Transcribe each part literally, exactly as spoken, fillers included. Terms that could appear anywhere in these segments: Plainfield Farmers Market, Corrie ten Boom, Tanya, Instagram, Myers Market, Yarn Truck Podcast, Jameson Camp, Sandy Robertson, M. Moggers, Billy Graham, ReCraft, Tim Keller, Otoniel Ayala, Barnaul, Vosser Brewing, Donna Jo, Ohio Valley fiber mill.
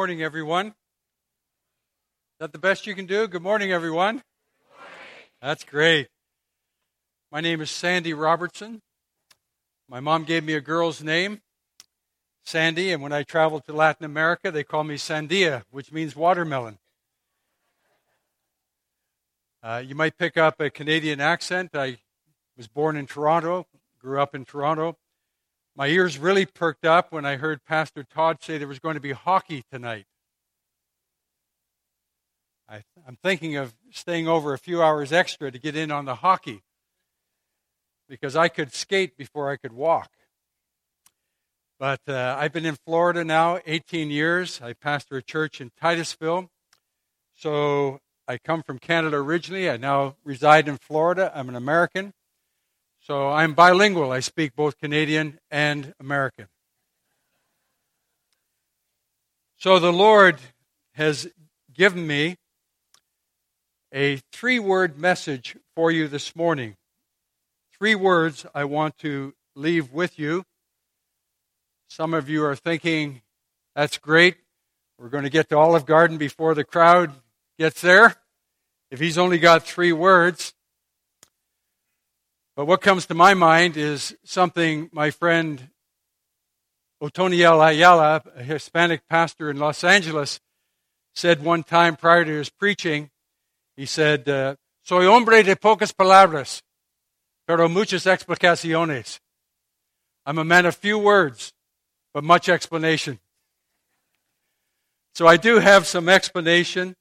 morning, everyone. Is that the best you can do? Good morning, everyone. Good morning. That's great. My name is Sandy Robertson. My mom gave me a girl's name, Sandy, and when I traveled to Latin America, they called me Sandia, which means watermelon. Uh, you might pick up a Canadian accent. I was born in Toronto, grew up in Toronto. My ears really perked up when I heard Pastor Todd say there was going to be hockey tonight. I, I'm thinking of staying over a few hours extra to get in on the hockey because I could skate before I could walk. But uh, I've been in Florida now eighteen years. I pastor a church in Titusville. So I come from Canada originally. I now reside in Florida. I'm an American. So I'm bilingual. I speak both Canadian and American. So the Lord has given me a three-word message for you this morning. Three words I want to leave with you. Some of you are thinking, that's great. We're going to get to Olive Garden before the crowd gets there. If he's only got three words. But what comes to my mind is something my friend Otoniel Ayala, a Hispanic pastor in Los Angeles, said one time prior to his preaching. He said, uh, soy hombre de pocas palabras, pero muchas explicaciones. I'm a man of few words, but much explanation. So I do have some explanation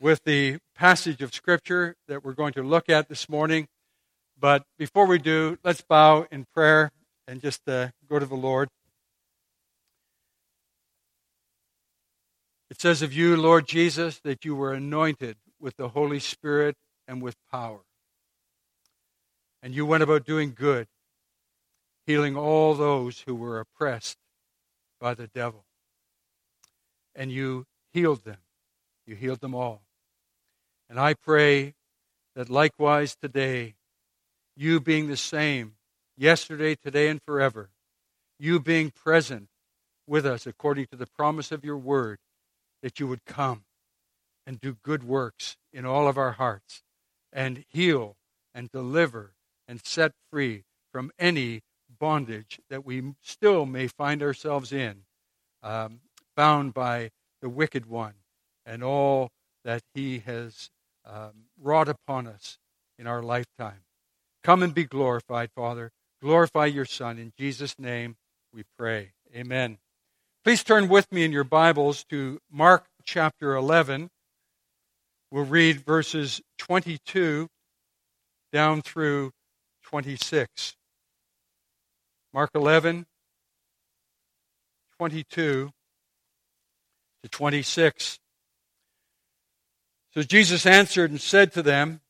with the passage of Scripture that we're going to look at this morning. But before we do, let's bow in prayer and just uh, go to the Lord. It says of you, Lord Jesus, that you were anointed with the Holy Spirit and with power. And you went about doing good, healing all those who were oppressed by the devil. And you healed them. You healed them all. And I pray that likewise today, you being the same, yesterday, today, and forever. You being present with us according to the promise of your word, that you would come and do good works in all of our hearts and heal and deliver and set free from any bondage that we still may find ourselves in, um, bound by the wicked one and all that he has um, wrought upon us in our lifetime. Come and be glorified, Father. Glorify your Son. In Jesus' name we pray. Amen. Please turn with me in your Bibles to Mark chapter eleven. We'll read verses twenty-two down through twenty-six. Mark eleven, twenty-two to twenty-six. So Jesus answered and said to them,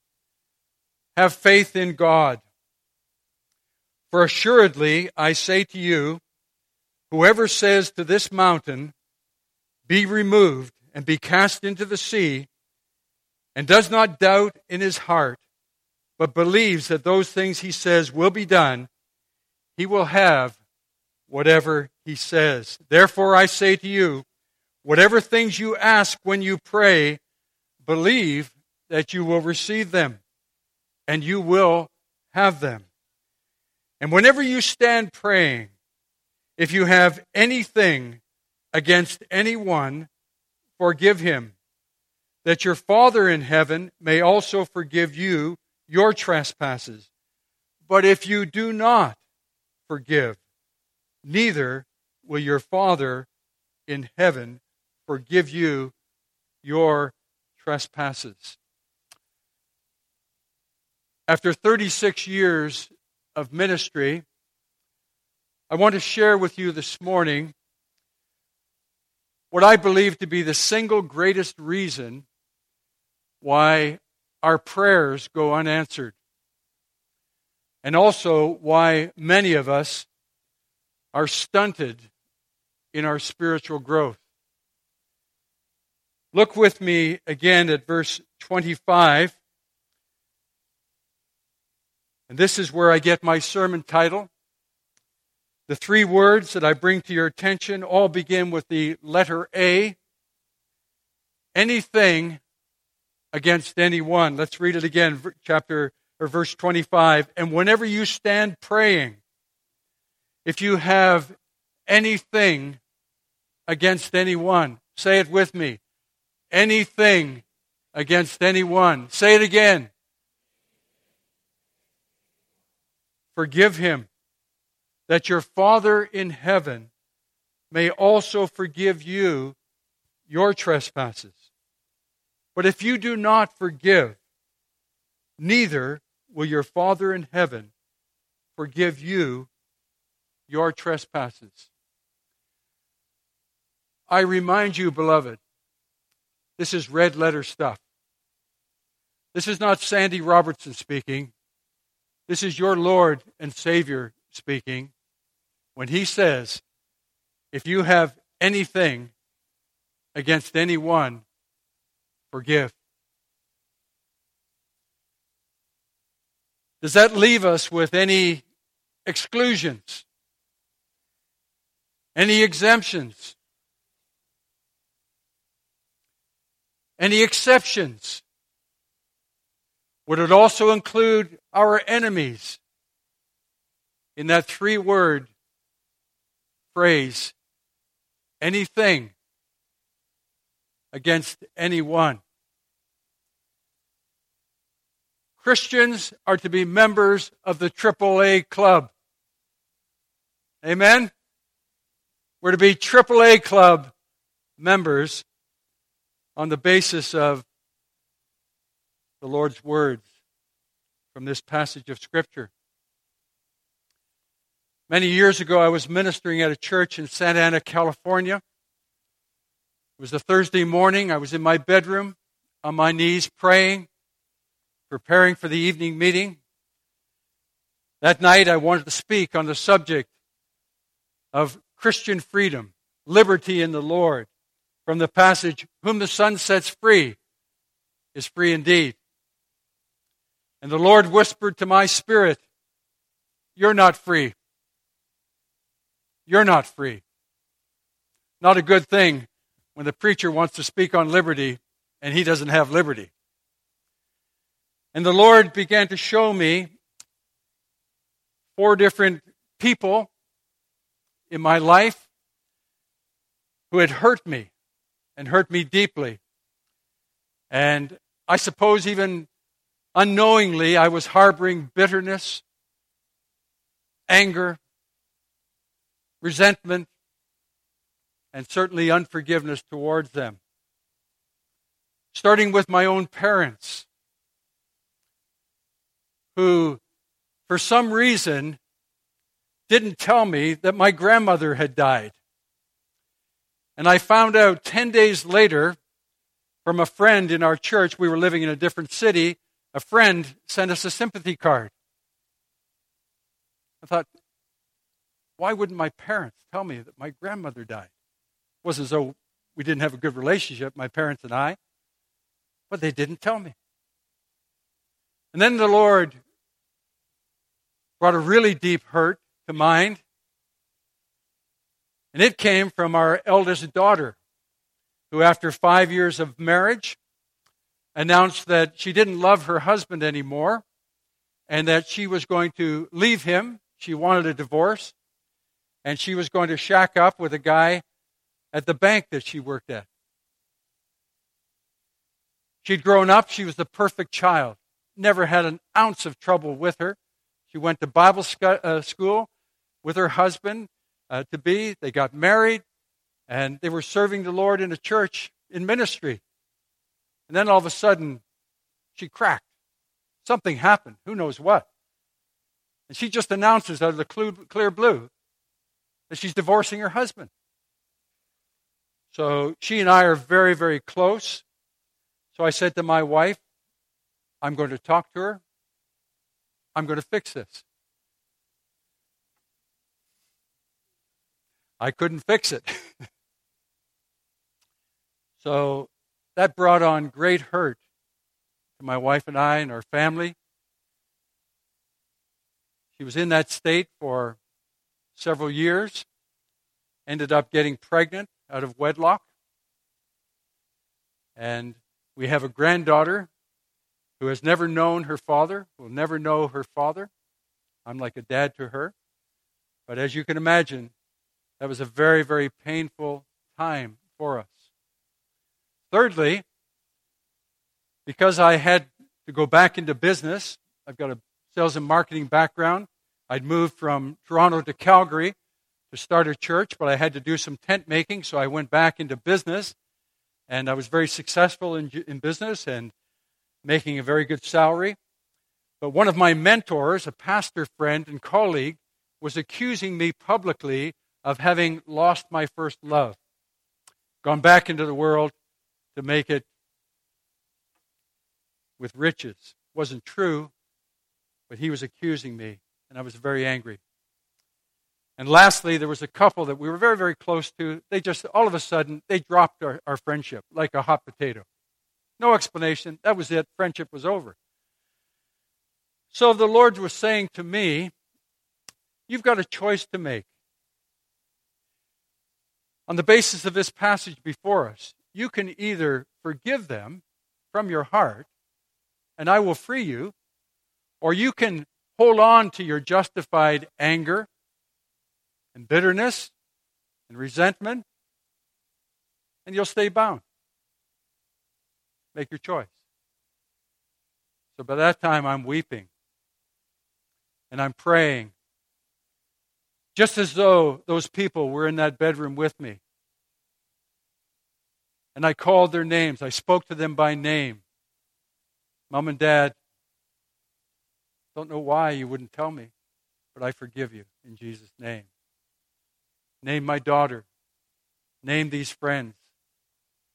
have faith in God. For assuredly, I say to you, whoever says to this mountain, be removed and be cast into the sea, and does not doubt in his heart, but believes that those things he says will be done, he will have whatever he says. Therefore, I say to you, whatever things you ask when you pray, believe that you will receive them, and you will have them. And whenever you stand praying, if you have anything against anyone, forgive him, that your Father in heaven may also forgive you your trespasses. But if you do not forgive, neither will your Father in heaven forgive you your trespasses. After thirty-six years of ministry, I want to share with you this morning what I believe to be the single greatest reason why our prayers go unanswered, and also why many of us are stunted in our spiritual growth. Look with me again at verse twenty-five. And this is where I get my sermon title. The three words that I bring to your attention all begin with the letter A. Anything against anyone. Let's read it again, chapter or verse twenty-five. And whenever you stand praying, if you have anything against anyone, say it with me. Anything against anyone. Say it again. Forgive him, that your Father in heaven may also forgive you your trespasses. But if you do not forgive, neither will your Father in heaven forgive you your trespasses. I remind you, beloved, this is red letter stuff. This is not Sandy Robertson speaking. This is your Lord and Savior speaking when he says, if you have anything against anyone, forgive. Does that leave us with any exclusions? Any exemptions? Any exceptions? Would it also include our enemies in that three-word phrase, anything against anyone? Christians are to be members of the triple A club. Amen? We're to be triple A club members on the basis of the Lord's words from this passage of Scripture. Many years ago, I was ministering at a church in Santa Ana, California. It was a Thursday morning. I was in my bedroom, on my knees, praying, preparing for the evening meeting. That night, I wanted to speak on the subject of Christian freedom, liberty in the Lord, from the passage, whom the Son sets free is free indeed. And the Lord whispered to my spirit, you're not free. You're not free. Not a good thing when the preacher wants to speak on liberty and he doesn't have liberty. And the Lord began to show me four different people in my life who had hurt me and hurt me deeply. And I suppose even unknowingly I was harboring bitterness, anger, resentment, and certainly unforgiveness towards them. Starting with my own parents, who, for some reason, didn't tell me that my grandmother had died. And I found out ten days later from a friend in our church. We were living in a different city. A friend sent us a sympathy card. I thought, why wouldn't my parents tell me that my grandmother died? It wasn't as though we didn't have a good relationship, my parents and I, but they didn't tell me. And then the Lord brought a really deep hurt to mind, and it came from our eldest daughter, who after five years of marriage announced that she didn't love her husband anymore and that she was going to leave him. She wanted a divorce. And she was going to shack up with a guy at the bank that she worked at. She'd grown up. She was the perfect child. Never had an ounce of trouble with her. She went to Bible sc- uh, school with her husband-to-be. Uh, they got married, and they were serving the Lord in a church in ministry. And then all of a sudden, she cracked. Something happened. Who knows what? And she just announces out of the clear blue that she's divorcing her husband. So she and I are very, very close. So I said to my wife, I'm going to talk to her. I'm going to fix this. I couldn't fix it. So that brought on great hurt to my wife and I and our family. She was in that state for several years, ended up getting pregnant out of wedlock. And we have a granddaughter who has never known her father, will never know her father. I'm like a dad to her. But as you can imagine, that was a very, very painful time for us. Thirdly, because I had to go back into business, I've got a sales and marketing background. I'd moved from Toronto to Calgary to start a church, but I had to do some tent making, so I went back into business. And I was very successful in, in business and making a very good salary. But one of my mentors, a pastor friend and colleague, was accusing me publicly of having lost my first love, gone back into the world to make it with riches. It wasn't true, but he was accusing me, and I was very angry. And lastly, there was a couple that we were very, very close to. They just, all of a sudden, they dropped our, our friendship like a hot potato. No explanation. That was it. Friendship was over. So the Lord was saying to me, you've got a choice to make. On the basis of this passage before us, you can either forgive them from your heart, and I will free you, or you can hold on to your justified anger and bitterness and resentment, and you'll stay bound. Make your choice. So by that time, I'm weeping, and I'm praying, just as though those people were in that bedroom with me. And I called their names. I spoke to them by name. Mom and Dad, don't know why you wouldn't tell me, but I forgive you in Jesus' name. Name my daughter. Name these friends.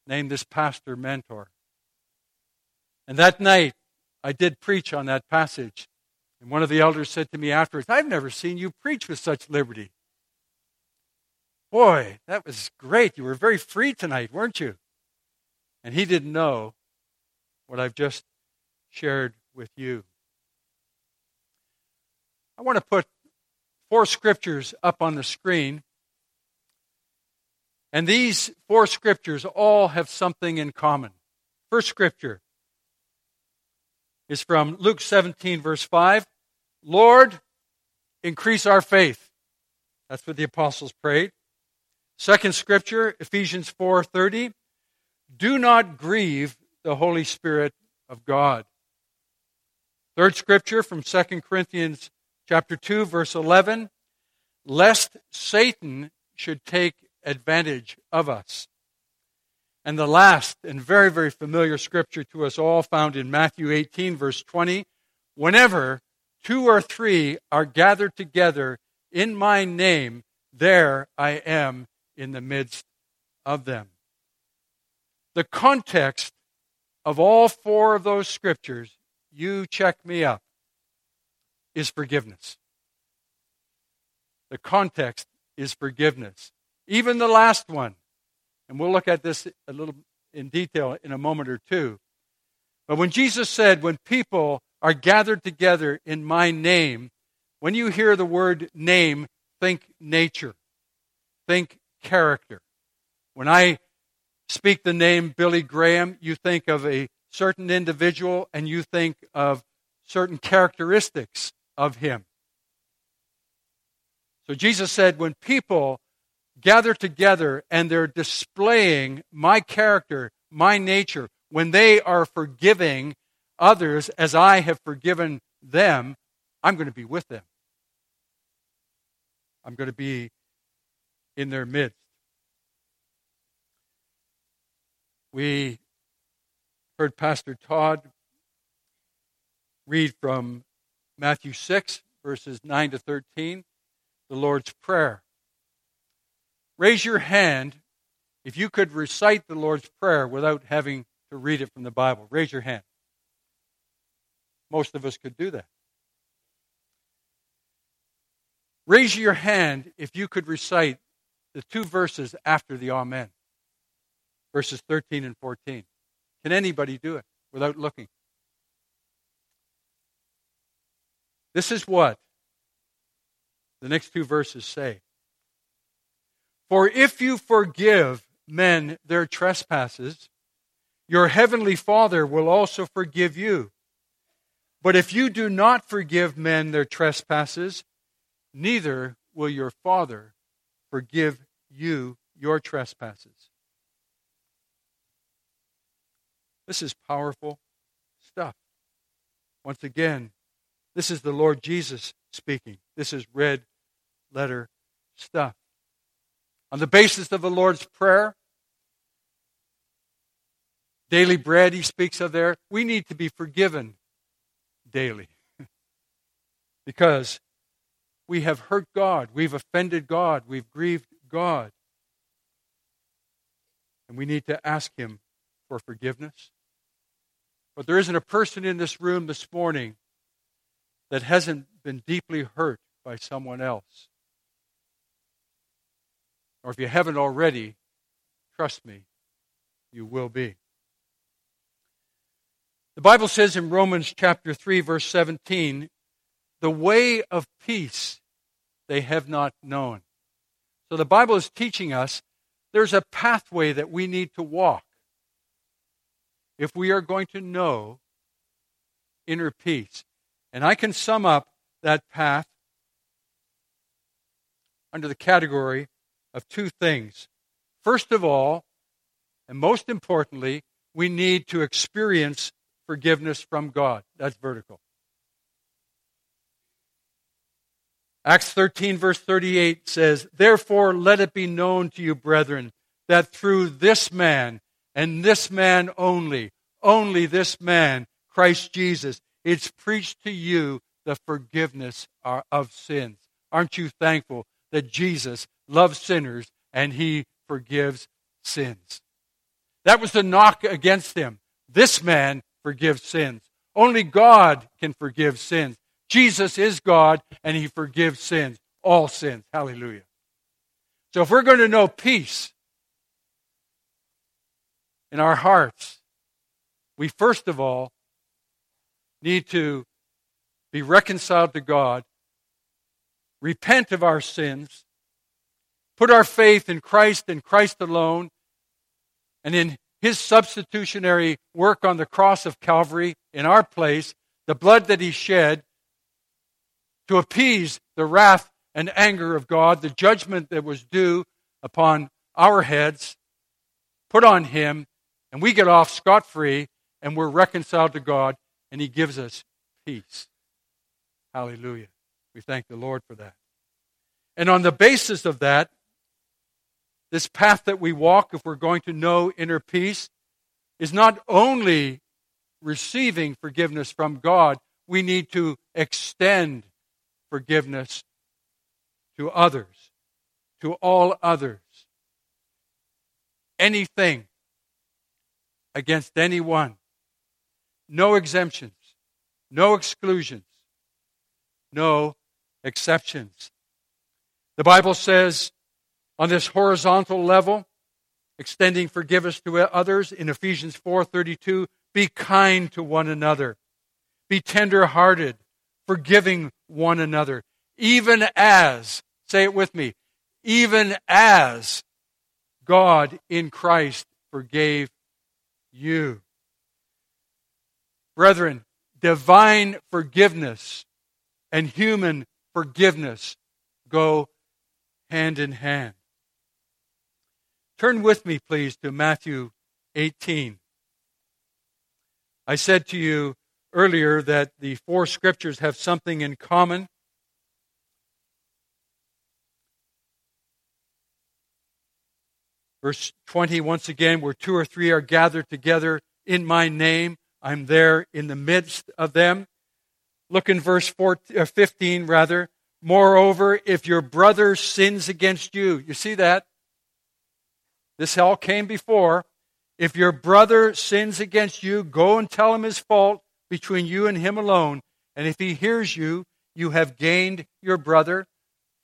Name this pastor mentor. And that night, I did preach on that passage. And one of the elders said to me afterwards, I've never seen you preach with such liberty. Boy, that was great. You were very free tonight, weren't you? And he didn't know what I've just shared with you. I want to put four scriptures up on the screen. And these four scriptures all have something in common. First scripture is from Luke seventeen, verse five. Lord, increase our faith. That's what the apostles prayed. Second scripture, Ephesians four thirty. Do not grieve the Holy Spirit of God. Third scripture from Second Corinthians chapter two, verse eleven. Lest Satan should take advantage of us. And the last and very, very familiar scripture to us all found in Matthew eighteen, verse twenty. Whenever two or three are gathered together in my name, there I am in the midst of them. The context of all four of those scriptures, you check me up, is forgiveness. The context is forgiveness. Even the last one. And we'll look at this a little in detail in a moment or two. But when Jesus said, when people are gathered together in my name, when you hear the word name, think nature. Think character. When I speak the name Billy Graham, you think of a certain individual and you think of certain characteristics of him. So Jesus said, when people gather together and they're displaying my character, my nature, when they are forgiving others as I have forgiven them, I'm going to be with them. I'm going to be in their midst. We heard Pastor Todd read from Matthew six, verses nine to thirteen, the Lord's Prayer. Raise your hand if you could recite the Lord's Prayer without having to read it from the Bible. Raise your hand. Most of us could do that. Raise your hand if you could recite the two verses after the Amen, verses thirteen and fourteen. Can anybody do it without looking? This is what The next two verses say, "For if you forgive men their trespasses, your heavenly Father will also forgive you. But if you do not forgive men their trespasses, neither will your Father forgive you your trespasses." This is powerful stuff. Once again, this is the Lord Jesus speaking. This is red letter stuff. On the basis of the Lord's Prayer, daily bread he speaks of there, we need to be forgiven daily because we have hurt God, we've offended God, we've grieved God. And we need to ask him for forgiveness. But there isn't a person in this room this morning that hasn't been deeply hurt by someone else. Or if you haven't already, trust me, you will be. The Bible says in Romans chapter three, verse seventeen, the way of peace they have not known. So the Bible is teaching us there's a pathway that we need to walk if we are going to know inner peace. And I can sum up that path under the category of two things. First of all, and most importantly, we need to experience forgiveness from God. That's vertical. Acts thirteen, verse thirty-eight says, "Therefore let it be known to you, brethren, that through this man, and this man only, only this man, Christ Jesus, it's preached to you the forgiveness of sins." Aren't you thankful that Jesus loves sinners and he forgives sins? That was the knock against him. This man forgive sins. Only God can forgive sins. Jesus is God, and he forgives sins, all sins. Hallelujah. So if we're going to know peace in our hearts, we first of all need to be reconciled to God, repent of our sins, put our faith in Christ and Christ alone, and in His substitutionary work on the cross of Calvary in our place, the blood that he shed to appease the wrath and anger of God, the judgment that was due upon our heads, put on him, and we get off scot-free, and we're reconciled to God, and he gives us peace. Hallelujah. We thank the Lord for that. And on the basis of that, this path that we walk, if we're going to know inner peace, is not only receiving forgiveness from God, we need to extend forgiveness to others, to all others. Anything against anyone. No exemptions, no exclusions, no exceptions. The Bible says, on this horizontal level, extending forgiveness to others, in Ephesians four thirty-two, be kind to one another. Be tender-hearted, forgiving one another. Even as, say it with me, even as God in Christ forgave you. Brethren, divine forgiveness and human forgiveness go hand in hand. Turn with me, please, to Matthew eighteen. I said to you earlier that the four scriptures have something in common. Verse twenty, once again, where two or three are gathered together in my name, I'm there in the midst of them. Look in verse fourteen, fifteen, rather. Moreover, if your brother sins against you, you see that? This all came before. If your brother sins against you, go and tell him his fault between you and him alone. And if he hears you, you have gained your brother.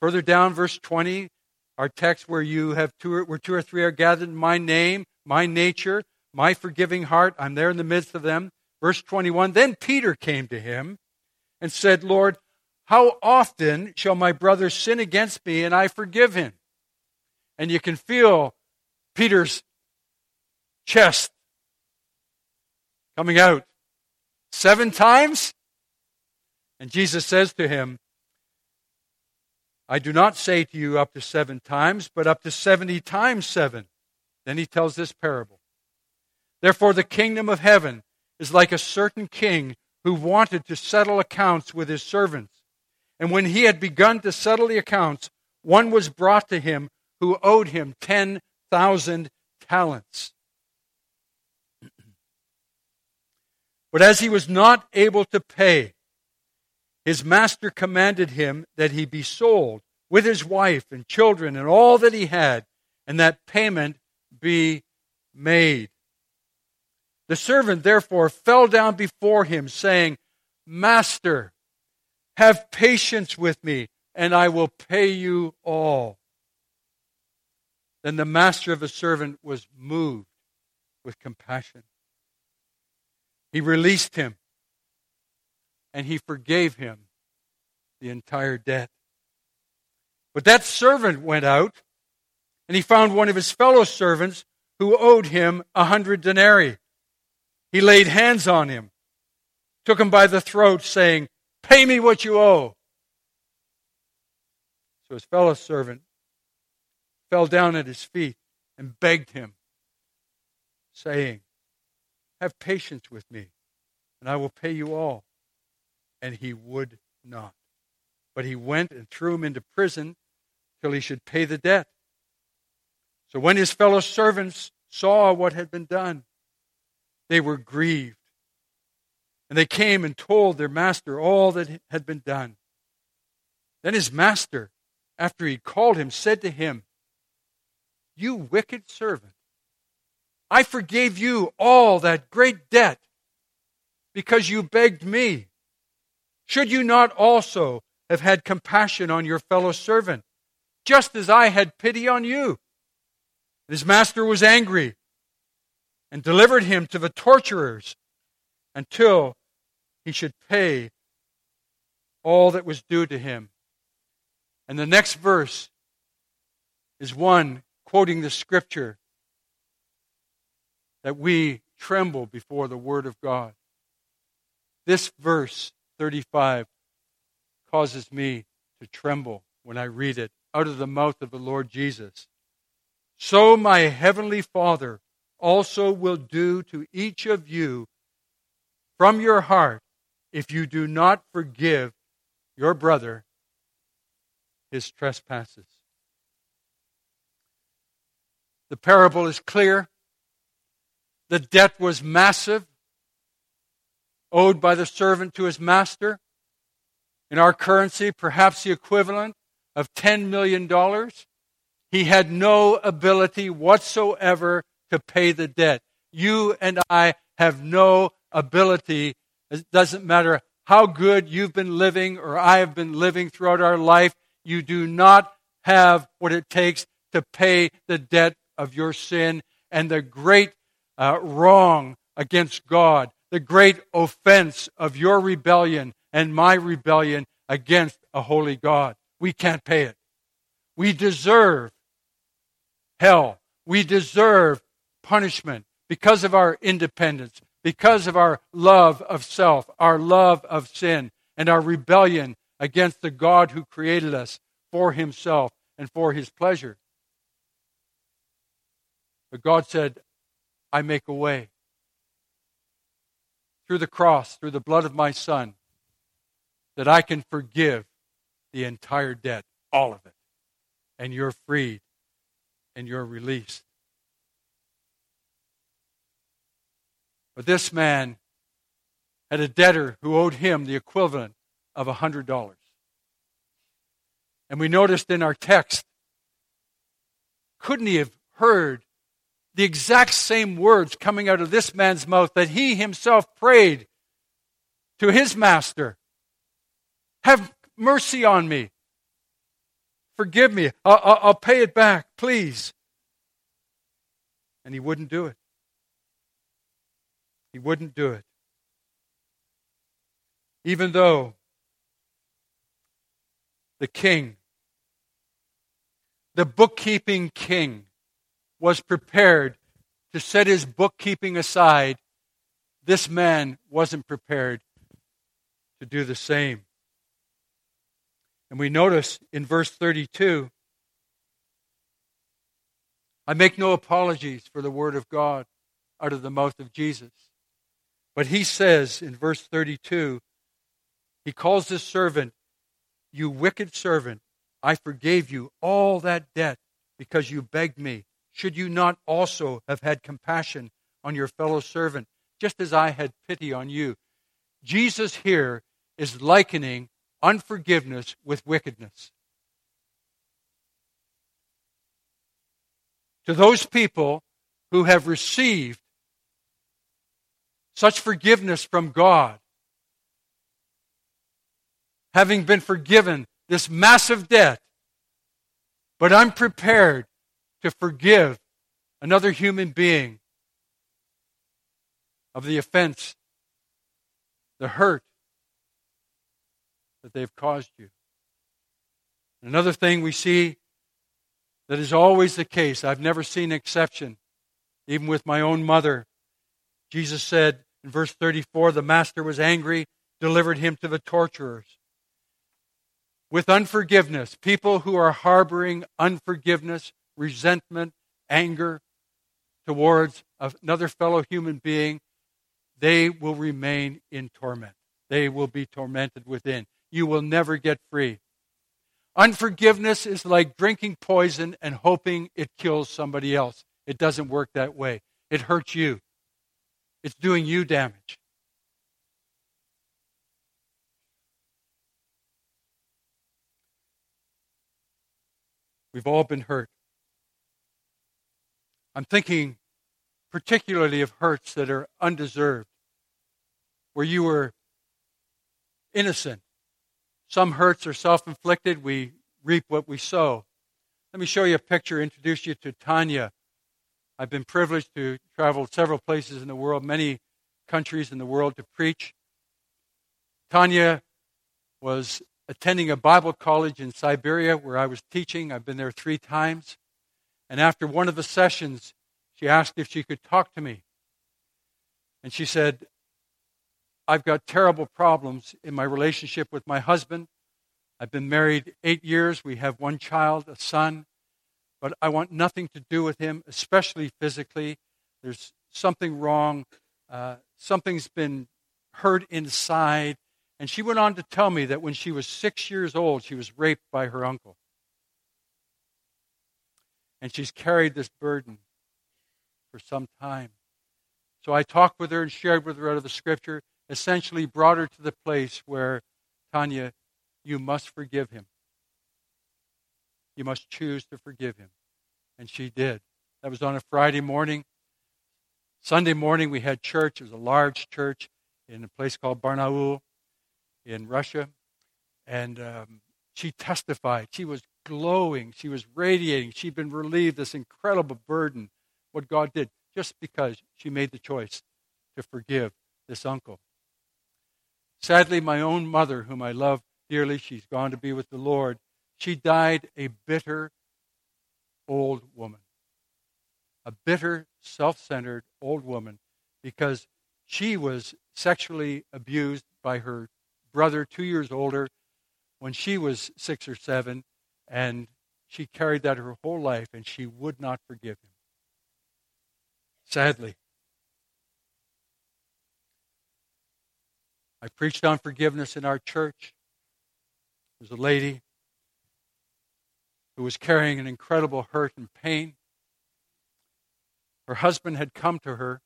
Further down, verse twenty, our text where you have two or, where two or three are gathered in my name, my nature, my forgiving heart, I'm there in the midst of them. Verse twenty-one, then Peter came to him and said, Lord, How often shall my brother sin against me and I forgive him? And you can feel Peter's chest coming out. Seven times? And Jesus says to him, I do not say to you up to seven times, but up to seventy times seven. Then he tells this parable. Therefore, the kingdom of heaven is like a certain king who wanted to settle accounts with his servants. And when he had begun to settle the accounts, one was brought to him who owed him ten thousand talents. But as he was not able to pay, his master commanded him that he be sold with his wife and children and all that he had, and that payment be made. The servant therefore fell down before him, saying, Master, have patience with me, and I will pay you all. Then the master of the servant was moved with compassion. He released him. And he forgave him the entire debt. But that servant went out, and he found one of his fellow servants who owed him a hundred denarii. He laid hands on him, took him by the throat, saying, Pay me what you owe. So his fellow servant fell down at his feet and begged him, saying, Have patience with me, and I will pay you all. And he would not. But he went and threw him into prison till he should pay the debt. So when his fellow servants saw what had been done, they were grieved. And they came and told their master all that had been done. Then his master, after he called him, said to him, You wicked servant, I forgave you all that great debt because you begged me. Should you not also have had compassion on your fellow servant, just as I had pity on you? His master was angry and delivered him to the torturers until he should pay all that was due to him. And the next verse is one quoting the scripture that we tremble before the word of God. This verse thirty-five causes me to tremble when I read it out of the mouth of the Lord Jesus. So my heavenly Father also will do to each of you from your heart if you do not forgive your brother his trespasses. The parable is clear. The debt was massive, owed by the servant to his master. In our currency, perhaps the equivalent of ten million dollars. He had no ability whatsoever to pay the debt. You and I have no ability. It doesn't matter how good you've been living or I have been living throughout our life. You do not have what it takes to pay the debt of your sin and the great uh, wrong against God. The great offense of your rebellion and my rebellion against a holy God. We can't pay it. We deserve hell. We deserve punishment because of our independence, because of our love of self, our love of sin, and our rebellion against the God who created us for himself and for his pleasure. But God said, I make a way. Through the cross, through the blood of my Son, that I can forgive the entire debt, all of it. And you're freed, and you're released. But this man had a debtor who owed him the equivalent of one hundred dollars. And we noticed in our text, couldn't he have heard the exact same words coming out of this man's mouth that he himself prayed to his master? Have mercy on me. Forgive me. I'll, I'll pay it back, please. And he wouldn't do it. He wouldn't do it. Even though the king, the bookkeeping king, was prepared to set his bookkeeping aside, this man wasn't prepared to do the same. And we notice in verse thirty-two, I make no apologies for the word of God out of the mouth of Jesus. But he says in verse thirty-two, he calls his servant, you wicked servant, I forgave you all that debt because you begged me. Should you not also have had compassion on your fellow servant, just as I had pity on you? Jesus here is likening unforgiveness with wickedness. To those people who have received such forgiveness from God, having been forgiven this massive debt, but unprepared to forgive another human being of the offense, the hurt that they've caused you. Another thing we see that is always the case, I've never seen an exception, even with my own mother. Jesus said in verse thirty-four, the master was angry, delivered him to the torturers. With unforgiveness, people who are harboring unforgiveness, resentment, anger towards another fellow human being, they will remain in torment. They will be tormented within. You will never get free. Unforgiveness is like drinking poison and hoping it kills somebody else. It doesn't work that way. It hurts you. It's doing you damage. We've all been hurt. I'm thinking particularly of hurts that are undeserved, where you were innocent. Some hurts are self-inflicted. We reap what we sow. Let me show you a picture, introduce you to Tanya. I've been privileged to travel several places in the world, many countries in the world, to preach. Tanya was attending a Bible college in Siberia where I was teaching. I've been there three times. And after one of the sessions, she asked if she could talk to me. And she said, I've got terrible problems in my relationship with my husband. I've been married eight years. We have one child, a son. But I want nothing to do with him, especially physically. There's something wrong. Uh, something's been hurt inside. And she went on to tell me that when she was six years old, she was raped by her uncle. And she's carried this burden for some time. So I talked with her and shared with her out of the scripture, essentially brought her to the place where, Tanya, you must forgive him. You must choose to forgive him. And she did. That was on a Friday morning. Sunday morning we had church. It was a large church in a place called Barnaul in Russia. And um, she testified. She was glowing. She was radiating. She'd been relieved this incredible burden, what God did, just because she made the choice to forgive this uncle. Sadly, my own mother, whom I love dearly, she's gone to be with the Lord. She died a bitter old woman, a bitter, self-centered old woman, because she was sexually abused by her brother two years older when she was six or seven, and she carried that her whole life, and she would not forgive him. Sadly. I preached on forgiveness in our church. There was a lady who was carrying an incredible hurt and pain. Her husband had come to her,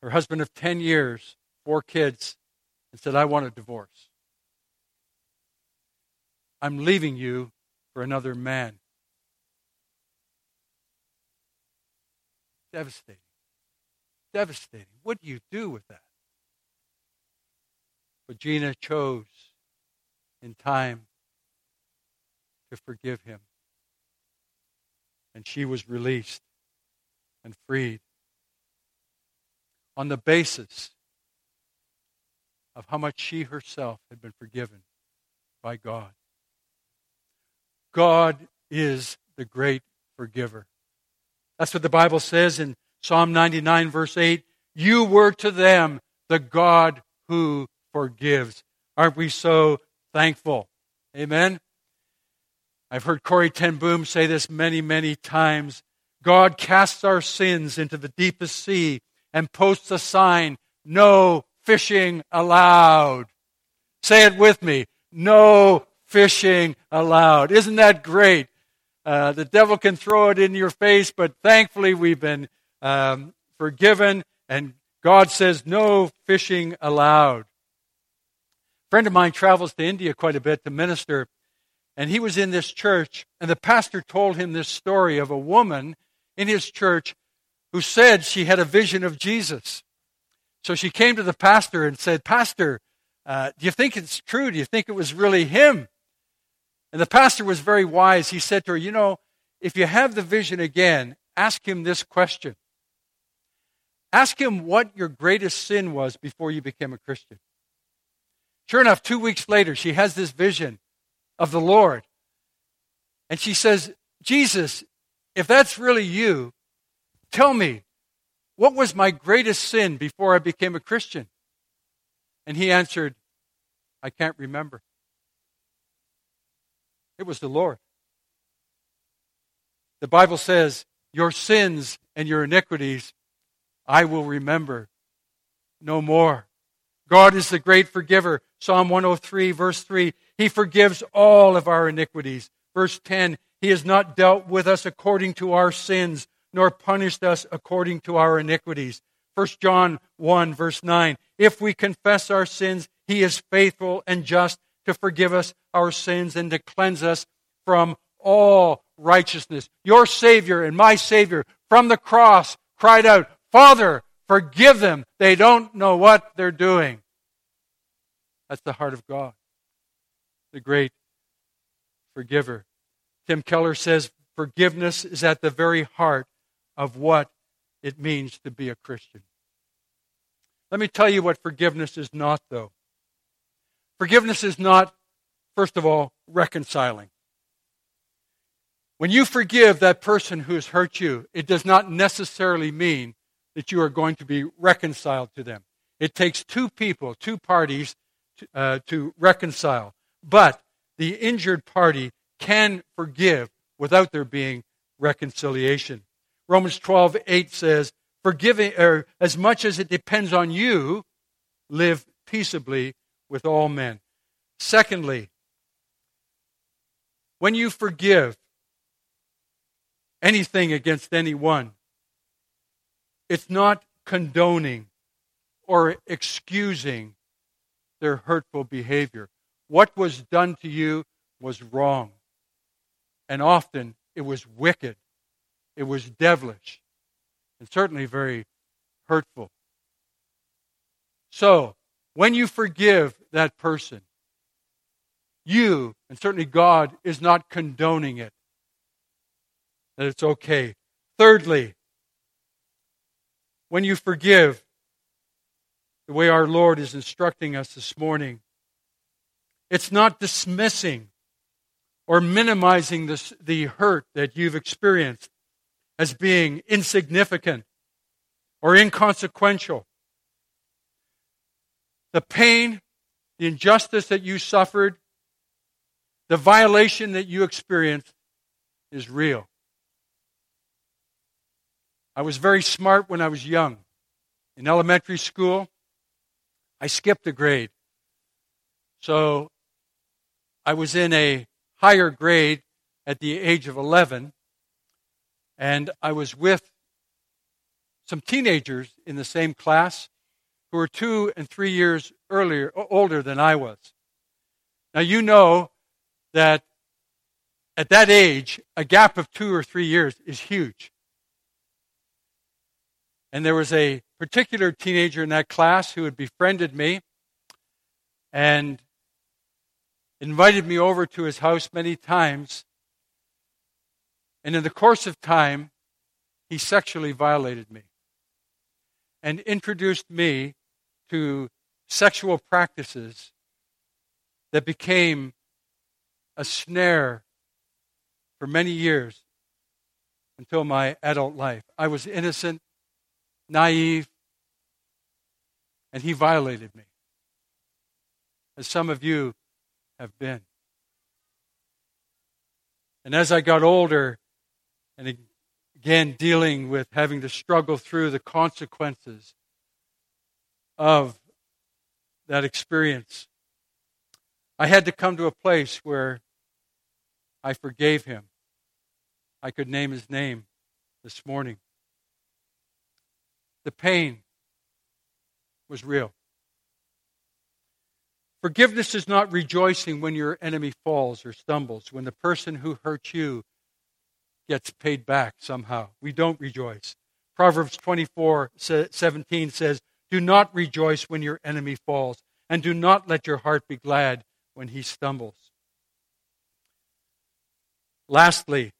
her husband of ten years, four kids, and said, I want a divorce. I'm leaving you for another man. Devastating. Devastating. What do you do with that? But Gina chose in time to forgive him. And she was released and freed on the basis of how much she herself had been forgiven by God. God is the great forgiver. That's what the Bible says in Psalm ninety-nine, verse eight. You were to them the God who forgives. Aren't we so thankful? Amen? I've heard Corrie ten Boom say this many, many times. God casts our sins into the deepest sea and posts a sign, no fishing allowed. Say it with me, no fishing allowed. Isn't that great? Uh, the devil can throw it in your face, but thankfully we've been um, forgiven, and God says no fishing allowed. A friend of mine travels to India quite a bit to minister, and he was in this church, and the pastor told him this story of a woman in his church who said she had a vision of Jesus. So she came to the pastor and said, Pastor, uh, do you think it's true? Do you think it was really him? And the pastor was very wise. He said to her, you know, if you have the vision again, ask him this question. Ask him what your greatest sin was before you became a Christian. Sure enough, two weeks later, she has this vision of the Lord. And she says, Jesus, if that's really you, tell me, what was my greatest sin before I became a Christian? And he answered, I can't remember. It was the Lord. The Bible says, your sins and your iniquities I will remember no more. God is the great forgiver. Psalm one oh three, verse three, he forgives all of our iniquities. Verse ten, he has not dealt with us according to our sins, nor punished us according to our iniquities. First John one, verse nine, if we confess our sins, he is faithful and just to forgive us our sins and to cleanse us from all righteousness. Your Savior and my Savior from the cross cried out, Father, forgive them. They don't know what they're doing. That's the heart of God, the great forgiver. Tim Keller says, forgiveness is at the very heart of what it means to be a Christian. Let me tell you what forgiveness is not, though. Forgiveness is not, first of all, reconciling. When you forgive that person who has hurt you, it does not necessarily mean that you are going to be reconciled to them. It takes two people, two parties, to, uh, to reconcile. But the injured party can forgive without there being reconciliation. Romans twelve, eight says, forgiving, er, as much as it depends on you, live peaceably with all men. Secondly, when you forgive anything against anyone, it's not condoning or excusing their hurtful behavior. What was done to you was wrong. And often it was wicked. It was devilish. And certainly very hurtful. So, when you forgive that person, you, and certainly God, is not condoning it, that it's okay. Thirdly, when you forgive, the way our Lord is instructing us this morning, it's not dismissing or minimizing this, the hurt that you've experienced as being insignificant or inconsequential. The pain, the injustice that you suffered, the violation that you experienced is real. I was very smart when I was young. In elementary school, I skipped a grade. So I was in a higher grade at the age of eleven, and I was with some teenagers in the same class who were two and three years earlier older than I was. Now, you know that at that age, a gap of two or three years is huge. And there was a particular teenager in that class who had befriended me and invited me over to his house many times. And in the course of time, he sexually violated me and introduced me to sexual practices that became a snare for many years until my adult life. I was innocent, naive, and he violated me, as some of you have been. And as I got older, and again dealing with having to struggle through the consequences of that experience, I had to come to a place where I forgave him. I could name his name this morning. The pain was real. Forgiveness is not rejoicing when your enemy falls or stumbles, when the person who hurt you gets paid back somehow. We don't rejoice. Proverbs twenty-four seventeen says, "Do not rejoice when your enemy falls, and do not let your heart be glad when he stumbles." Lastly,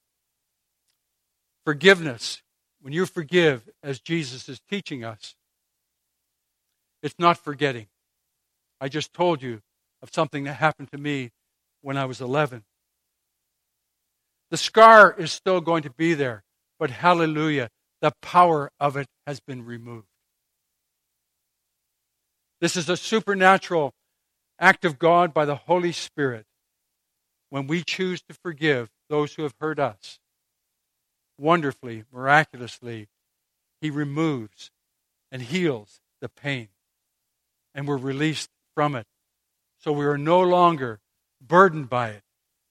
forgiveness. When you forgive, as Jesus is teaching us, it's not forgetting. I just told you of something that happened to me when I was eleven. The scar is still going to be there, but hallelujah, the power of it has been removed. This is a supernatural act of God by the Holy Spirit when we choose to forgive those who have hurt us. Wonderfully, miraculously, He removes and heals the pain, and we're released from it. So we are no longer burdened by it,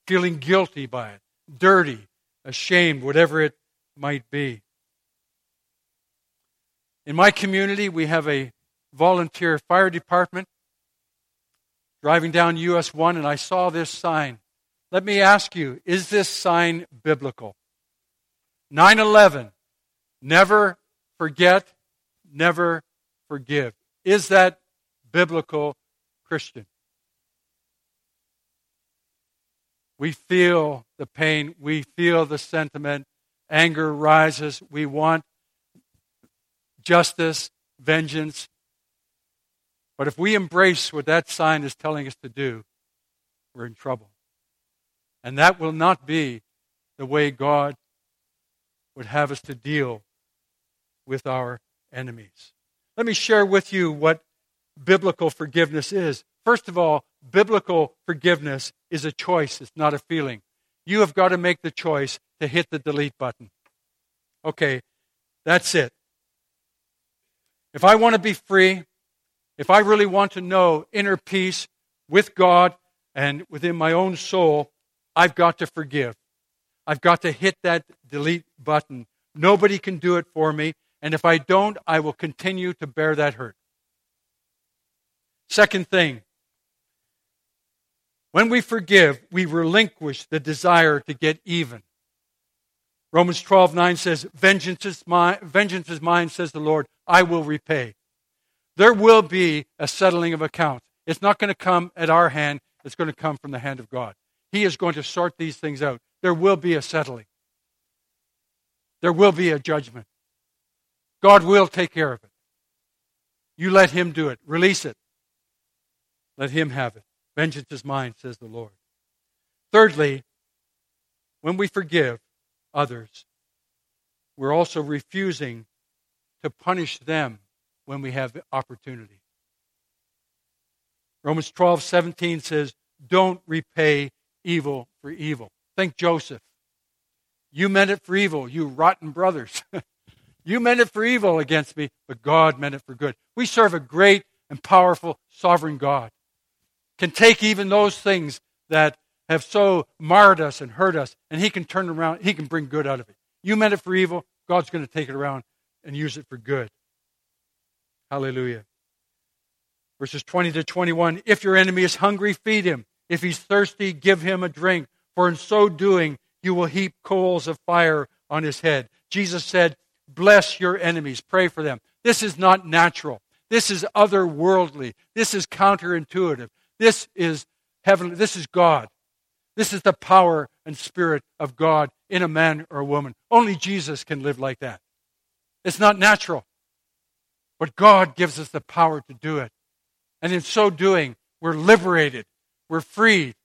feeling guilty by it, dirty, ashamed, whatever it might be. In my community, we have a volunteer fire department. Driving down U S one, and I saw this sign. Let me ask you, is this sign biblical? nine eleven, never forget, never forgive. Is that biblical Christian? We feel the pain. We feel the sentiment. Anger rises. We want justice, vengeance. But if we embrace what that sign is telling us to do, we're in trouble. And that will not be the way God would have us to deal with our enemies. Let me share with you what biblical forgiveness is. First of all, biblical forgiveness is a choice. It's not a feeling. You have got to make the choice to hit the delete button. Okay, that's it. If I want to be free, if I really want to know inner peace with God and within my own soul, I've got to forgive. I've got to hit that delete button. Nobody can do it for me, and if I don't, I will continue to bear that hurt. Second thing, when we forgive, we relinquish the desire to get even. Romans twelve nine says, vengeance is mine, vengeance is mine, says the Lord, I will repay. There will be a settling of accounts. It's not going to come at our hand. It's going to come from the hand of God. He is going to sort these things out. There will be a settling. There will be a judgment. God will take care of it. You let Him do it. Release it. Let Him have it. Vengeance is mine, says the Lord. Thirdly, when we forgive others, we're also refusing to punish them when we have the opportunity. Romans twelve seventeen says, don't repay evil for evil. Think Joseph. You meant it for evil, you rotten brothers. You meant it for evil against me, but God meant it for good. We serve a great and powerful sovereign God. Can take even those things that have so marred us and hurt us, and He can turn around, He can bring good out of it. You meant it for evil, God's going to take it around and use it for good. Hallelujah. Verses twenty to twenty-one, if your enemy is hungry, feed him. If he's thirsty, give him a drink. For in so doing, you will heap coals of fire on his head. Jesus said, bless your enemies, pray for them. This is not natural. This is otherworldly. This is counterintuitive. This is heavenly. This is God. This is the power and spirit of God in a man or a woman. Only Jesus can live like that. It's not natural. But God gives us the power to do it. And in so doing, we're liberated. We're freed.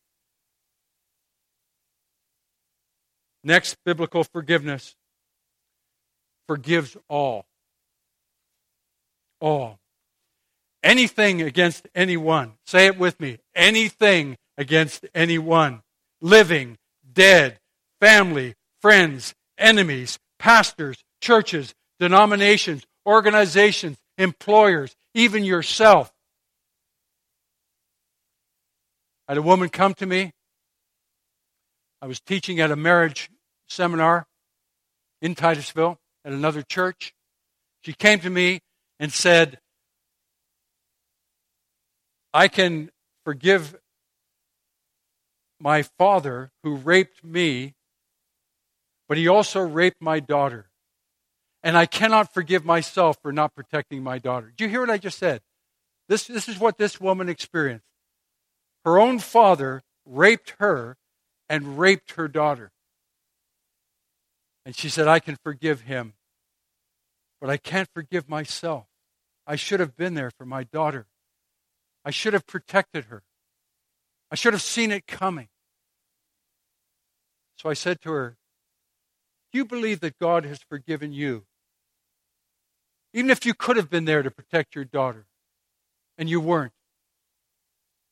Next, biblical forgiveness forgives all. All. Anything against anyone. Say it with me. Anything against anyone. Living, dead, family, friends, enemies, pastors, churches, denominations, organizations, employers, even yourself. I had a woman come to me. I was teaching at a marriage seminar in Titusville at another church. She came to me and said, I can forgive my father who raped me, but he also raped my daughter. And I cannot forgive myself for not protecting my daughter. Did you hear what I just said? This, this is what this woman experienced. Her own father raped her and raped her daughter. And she said, I can forgive him, but I can't forgive myself. I should have been there for my daughter. I should have protected her. I should have seen it coming. So I said to her, do you believe that God has forgiven you? Even if you could have been there to protect your daughter, and you weren't.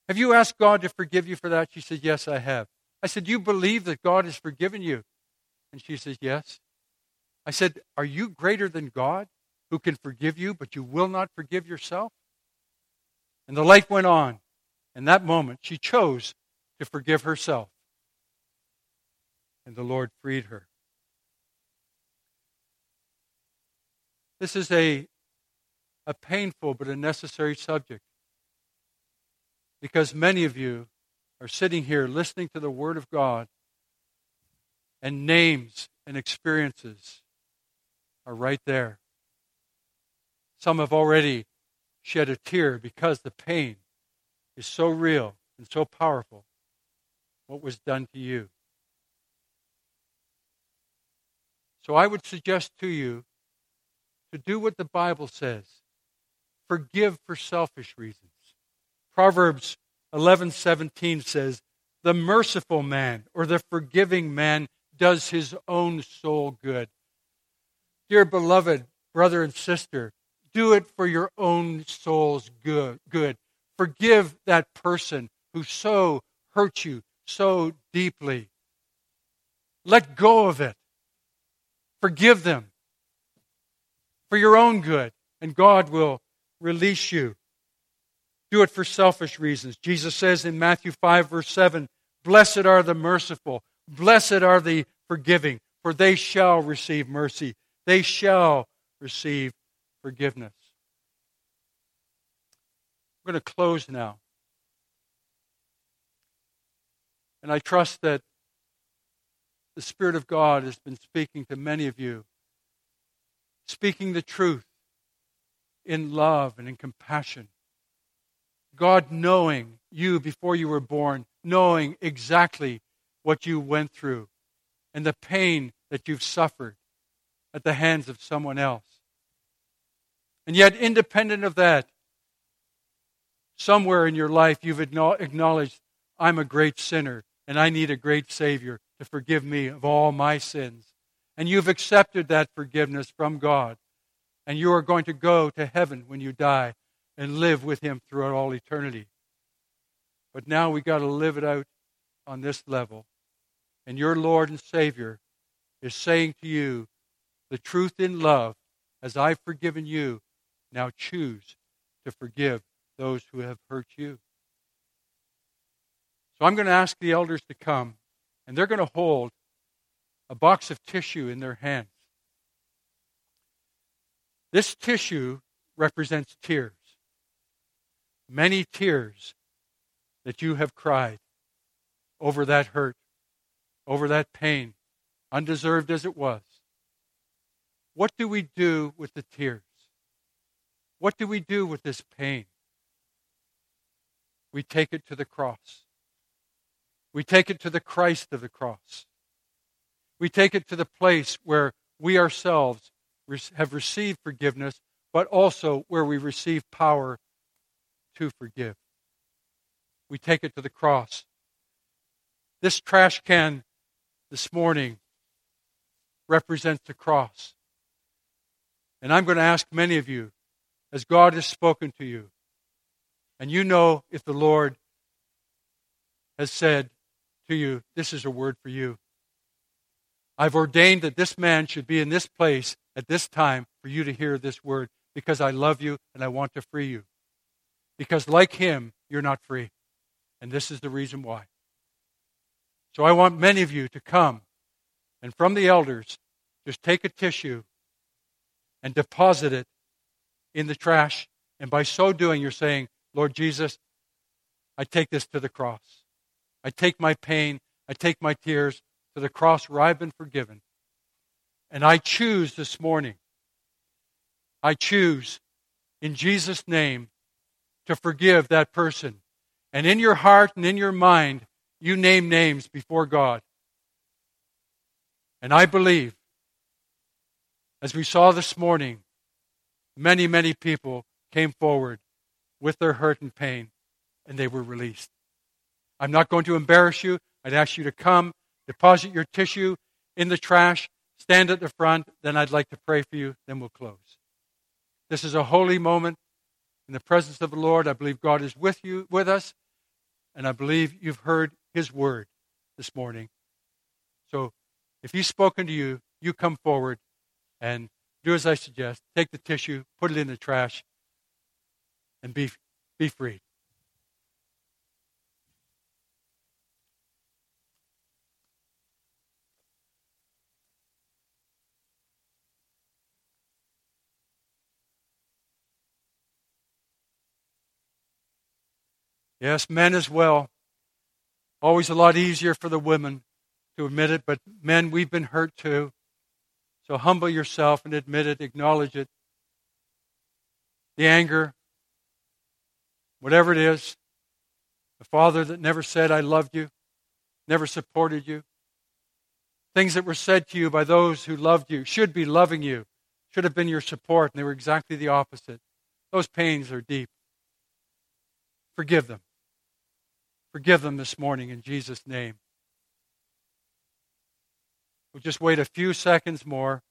Have you asked God to forgive you for that? She said, yes, I have. I said, do you believe that God has forgiven you? And she says, yes. I said, are you greater than God who can forgive you, but you will not forgive yourself? And the light went on. In that moment, she chose to forgive herself. And the Lord freed her. This is a, a painful but a necessary subject. Because many of you are sitting here listening to the Word of God, and names and experiences are right there. Some have already shed a tear because the pain is so real and so powerful, what was done to you. So I would suggest to you to do what the Bible says. Forgive for selfish reasons. Proverbs eleven seventeen says, the merciful man, or the forgiving man, does his own soul good. Dear beloved brother and sister, do it for your own soul's good. good. Forgive that person who so hurt you so deeply. Let go of it. Forgive them for your own good, and God will release you. Do it for selfish reasons. Jesus says in Matthew five, verse seven, blessed are the merciful, blessed are the forgiving, for they shall receive mercy. They shall receive forgiveness. We're going to close now. And I trust that the Spirit of God has been speaking to many of you, speaking the truth in love and in compassion. God knowing you before you were born, knowing exactly what you went through and the pain that you've suffered at the hands of someone else. And yet, independent of that, somewhere in your life you've acknowledged, I'm a great sinner and I need a great Savior to forgive me of all my sins. And you've accepted that forgiveness from God. And you are going to go to heaven when you die and live with Him throughout all eternity. But now we got to live it out on this level. And your Lord and Savior is saying to you, the truth in love, as I've forgiven you, now choose to forgive those who have hurt you. So I'm going to ask the elders to come, and they're going to hold a box of tissue in their hands. This tissue represents tears. Many tears that you have cried over that hurt, over that pain, undeserved as it was. What do we do with the tears? What do we do with this pain? We take it to the cross. We take it to the Christ of the cross. We take it to the place where we ourselves have received forgiveness, but also where we receive power to forgive. We take it to the cross. This trash can this morning represents the cross. And I'm going to ask many of you, as God has spoken to you, and you know if the Lord has said to you, this is a word for you. I've ordained that this man should be in this place at this time for you to hear this word because I love you and I want to free you. Because like him, you're not free. And this is the reason why. So I want many of you to come and from the elders, just take a tissue and deposit it in the trash. And by so doing, you're saying, Lord Jesus, I take this to the cross. I take my pain, I take my tears to the cross where I've been forgiven. And I choose this morning, I choose in Jesus' name to forgive that person. And in your heart and in your mind, you name names before God. And I believe, as we saw this morning, many, many people came forward with their hurt and pain, and they were released. I'm not going to embarrass you. I'd ask you to come, deposit your tissue in the trash, stand at the front, then I'd like to pray for you, then we'll close. This is a holy moment in the presence of the Lord. I believe God is with you, with us, and I believe you've heard His word this morning. So if He's spoken to you, you come forward and do as I suggest. Take the tissue, put it in the trash, and be, be free. Yes, men as well. Always a lot easier for the women to admit it, but men, we've been hurt too. So humble yourself and admit it, acknowledge it. The anger, whatever it is, the father that never said, I loved you, never supported you. Things that were said to you by those who loved you, should be loving you, should have been your support, and they were exactly the opposite. Those pains are deep. Forgive them. Forgive them this morning in Jesus' name. We'll just wait a few seconds more.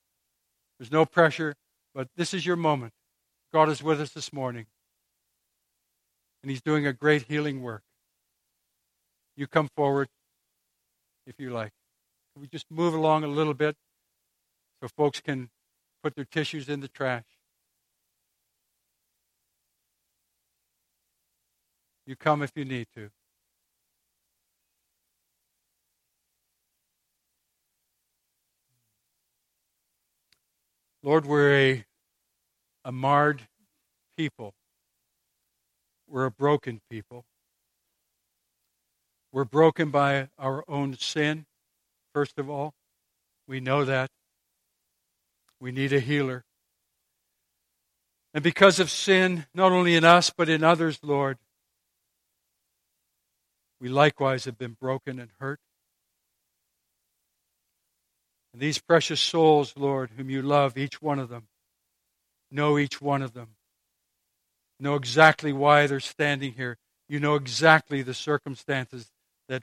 There's no pressure, but this is your moment. God is with us this morning, and He's doing a great healing work. You come forward if you like. Can we just move along a little bit so folks can put their tissues in the trash? You come if you need to. Lord, we're a, a marred people. We're a broken people. We're broken by our own sin, first of all. We know that. We need a healer. And because of sin, not only in us, but in others, Lord, we likewise have been broken and hurt. And these precious souls, Lord, whom you love, each one of them, know each one of them, know exactly why they're standing here. You know exactly the circumstances that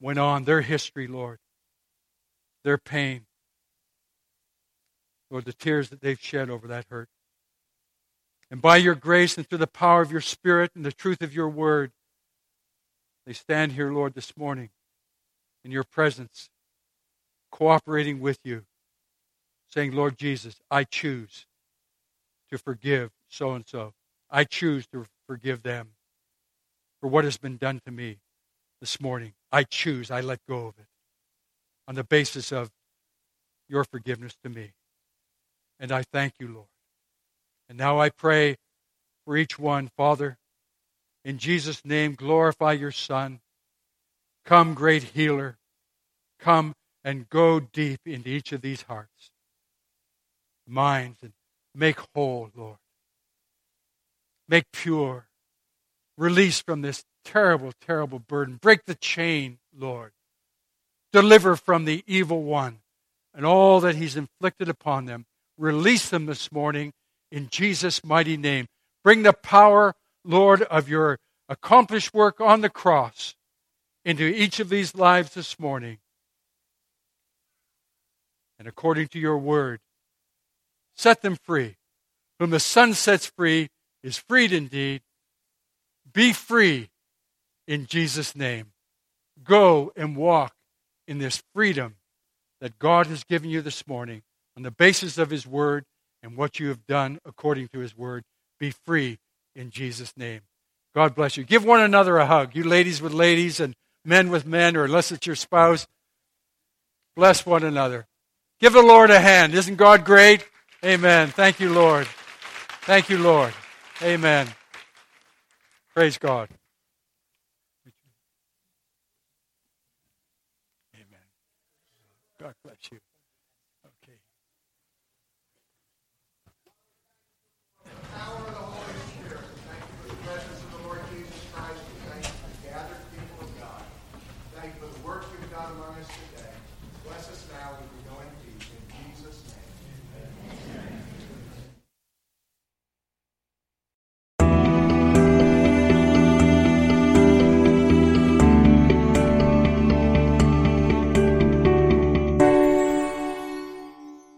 went on, their history, Lord, their pain, Lord, the tears that they've shed over that hurt. And by your grace and through the power of your Spirit and the truth of your word, they stand here, Lord, this morning in your presence, cooperating with you, saying, Lord Jesus, I choose to forgive so-and-so. I choose to forgive them for what has been done to me this morning. I choose, I let go of it on the basis of your forgiveness to me. And I thank you, Lord. And now I pray for each one, Father, in Jesus' name, glorify your Son. Come, great healer. Come and go deep into each of these hearts, minds, and make whole, Lord. Make pure. Release from this terrible, terrible burden. Break the chain, Lord. Deliver from the evil one and all that he's inflicted upon them. Release them this morning in Jesus' mighty name. Bring the power, Lord, of your accomplished work on the cross into each of these lives this morning. and according to your word. Set them free. Whom the Son sets free is freed indeed. Be free in Jesus' name. Go and walk in this freedom that God has given you this morning on the basis of his word and what you have done according to his word. Be free in Jesus' name. God bless you. Give one another a hug. You ladies with ladies and men with men, or unless it's your spouse, bless one another. Give the Lord a hand. Isn't God great? Amen. Thank you, Lord. Thank you, Lord. Amen. Praise God. Amen. God bless you. Okay. The power of the Holy Spirit. Thank you for the presence of the Lord Jesus Christ. Thank you for the gathered people of God. Thank you for the work you've done among us today. Bless us now as we go in peace. In Jesus' name. Amen.